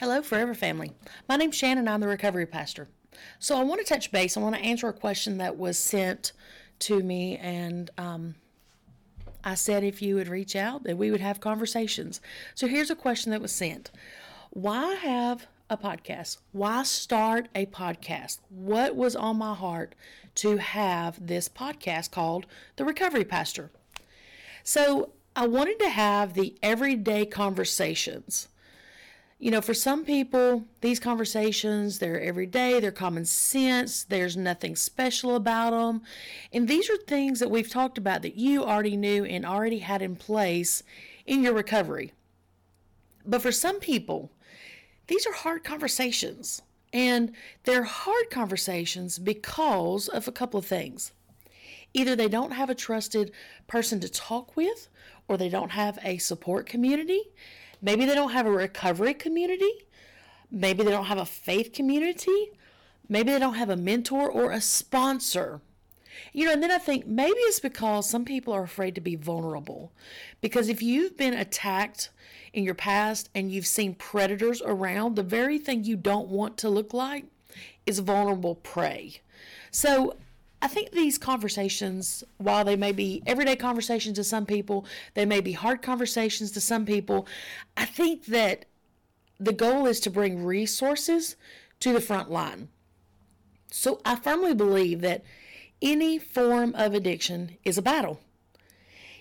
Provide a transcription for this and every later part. Hello, Forever Family. My name's Shannon, and I'm the Recovery Pastor. So I want to touch base. I want to answer a question that was sent to me, and I said if you would reach out, that we would have conversations. So here's a question that was sent. Why have a podcast? Why start a podcast? What was on my heart to have this podcast called The Recovery Pastor? So I wanted to have the everyday conversations. You know, for some people, these conversations, they're everyday, they're common sense, there's nothing special about them. And these are things that we've talked about that you already knew and already had in place in your recovery. But for some people, these are hard conversations. And they're hard conversations because of a couple of things. Either they don't have a trusted person to talk with, or they don't have a support community. Maybe they don't have a recovery community. Maybe they don't have a faith community. Maybe they don't have a mentor or a sponsor. You know, and then I think maybe it's because some people are afraid to be vulnerable. Because if you've been attacked in your past and you've seen predators around, the very thing you don't want to look like is vulnerable prey. So I think these conversations, while they may be everyday conversations to some people, they may be hard conversations to some people, I think that the goal is to bring resources to the front line. So I firmly believe that any form of addiction is a battle.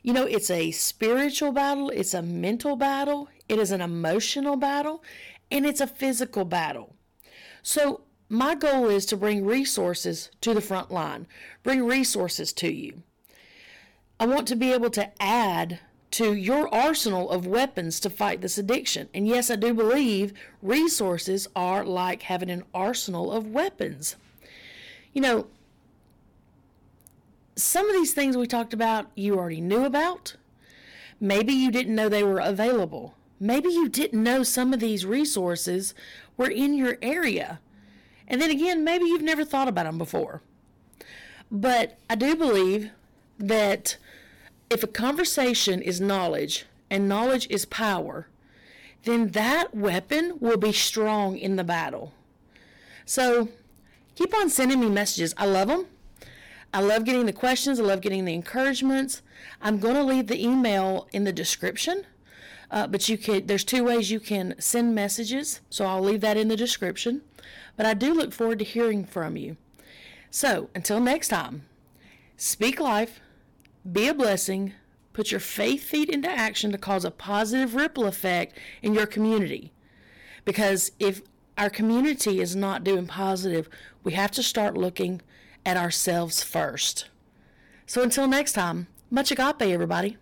You know, it's a spiritual battle, it's a mental battle, it is an emotional battle, and it's a physical battle. So my goal is to bring resources to the front line, bring resources to you. I want to be able to add to your arsenal of weapons to fight this addiction. And yes, I do believe resources are like having an arsenal of weapons. You know, some of these things we talked about, you already knew about. Maybe you didn't know they were available. Maybe you didn't know some of these resources were in your area. And then again, maybe you've never thought about them before. But I do believe that if a conversation is knowledge and knowledge is power, then that weapon will be strong in the battle. So keep on sending me messages. I love them. I love getting the questions. I love getting the encouragements. I'm going to leave the email in the description. But you can, there's two ways you can send messages, so I'll leave that in the description. But I do look forward to hearing from you. So, until next time, speak life, be a blessing, put your faith feet into action to cause a positive ripple effect in your community. Because if our community is not doing positive, we have to start looking at ourselves first. So, until next time, much agape, everybody.